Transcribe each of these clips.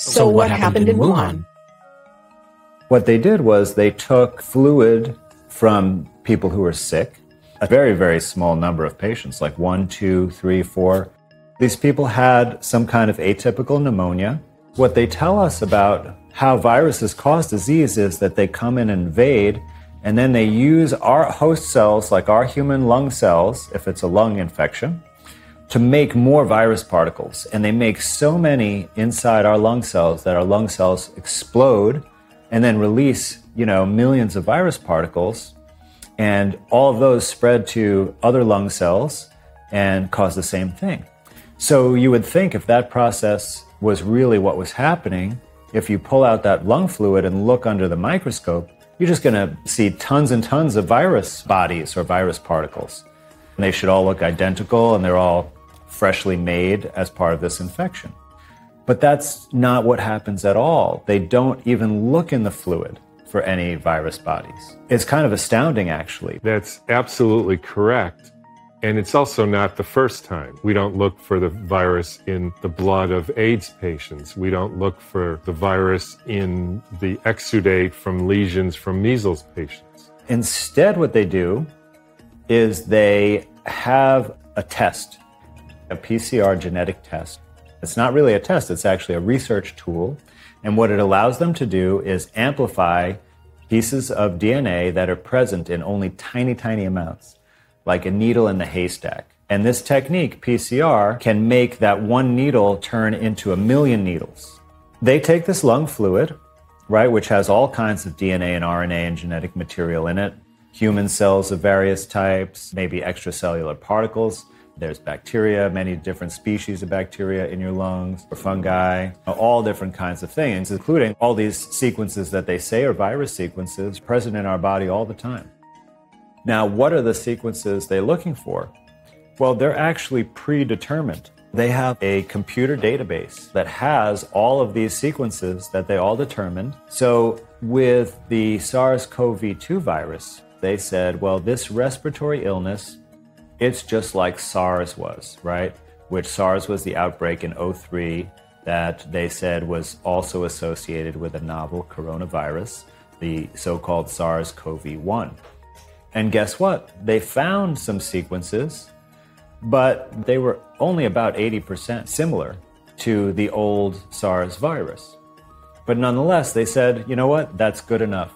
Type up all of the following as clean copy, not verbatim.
So what happened in Wuhan? What they did was they took fluid from people who were sick, a very, very small number of patients, like 1, 2, 3, 4. These people had some kind of atypical pneumonia. What they tell us about how viruses cause disease is that they come and invade, and then they use our host cells, like our human lung cells, if it's a lung infection, to make more virus particles. And they make so many inside our lung cells that our lung cells explode and then release, millions of virus particles. And all of those spread to other lung cells and cause the same thing. So you would think if that process was really what was happening, if you pull out that lung fluid and look under the microscope, you're just going to see tons and tons of virus bodies or virus particles. And they should all look identical, and they're all freshly made as part of this infection. But that's not what happens at all. They don't even look in the fluid for any virus bodies. It's kind of astounding, actually. That's absolutely correct. And it's also not the first time. We don't look for the virus in the blood of AIDS patients. We don't look for the virus in the exudate from lesions from measles patients. Instead, what they do is they have a test, a PCR genetic test. It's not really a test, it's actually a research tool. And what it allows them to do is amplify pieces of DNA that are present in only tiny, tiny amounts, like a needle in the haystack. And this technique, PCR, can make that one needle turn into 1 million needles. They take this lung fluid, right, which has all kinds of DNA and RNA and genetic material in it, human cells of various types, maybe extracellular particles. There's bacteria, many different species of bacteria in your lungs, or fungi, all different kinds of things, including all these sequences that they say are virus sequences present in our body all the time. Now, what are the sequences they're looking for? Well, they're actually predetermined. They have a computer database that has all of these sequences that they all determined. So with the SARS-CoV-2 virus, they said, well, this respiratory illness, it's just like SARS was, right? Which SARS was the outbreak in 2003 that they said was also associated with a novel coronavirus, the so-called SARS-CoV-1. And guess what? They found some sequences, but they were only about 80% similar to the old SARS virus. But nonetheless, they said, you know what? That's good enough.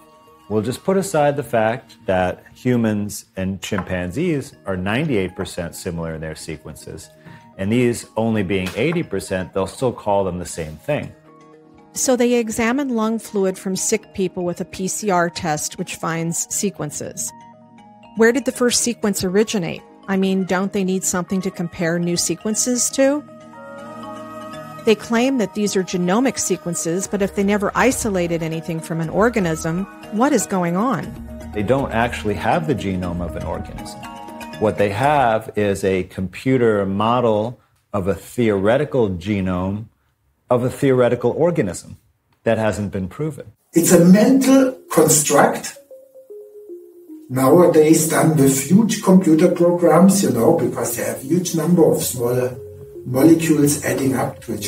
We'll just put aside the fact that humans and chimpanzees are 98% similar in their sequences. And these only being 80%, they'll still call them the same thing. So they examined lung fluid from sick people with a PCR test, which finds sequences. Where did the first sequence originate? I mean, don't they need something to compare new sequences to? They claim that these are genomic sequences, but if they never isolated anything from an organism, what is going on? They don't actually have the genome of an organism. What they have is a computer model of a theoretical genome of a theoretical organism that hasn't been proven. It's a mental construct nowadays done with huge computer programs, because they have a huge number of smaller molecules adding up to each other.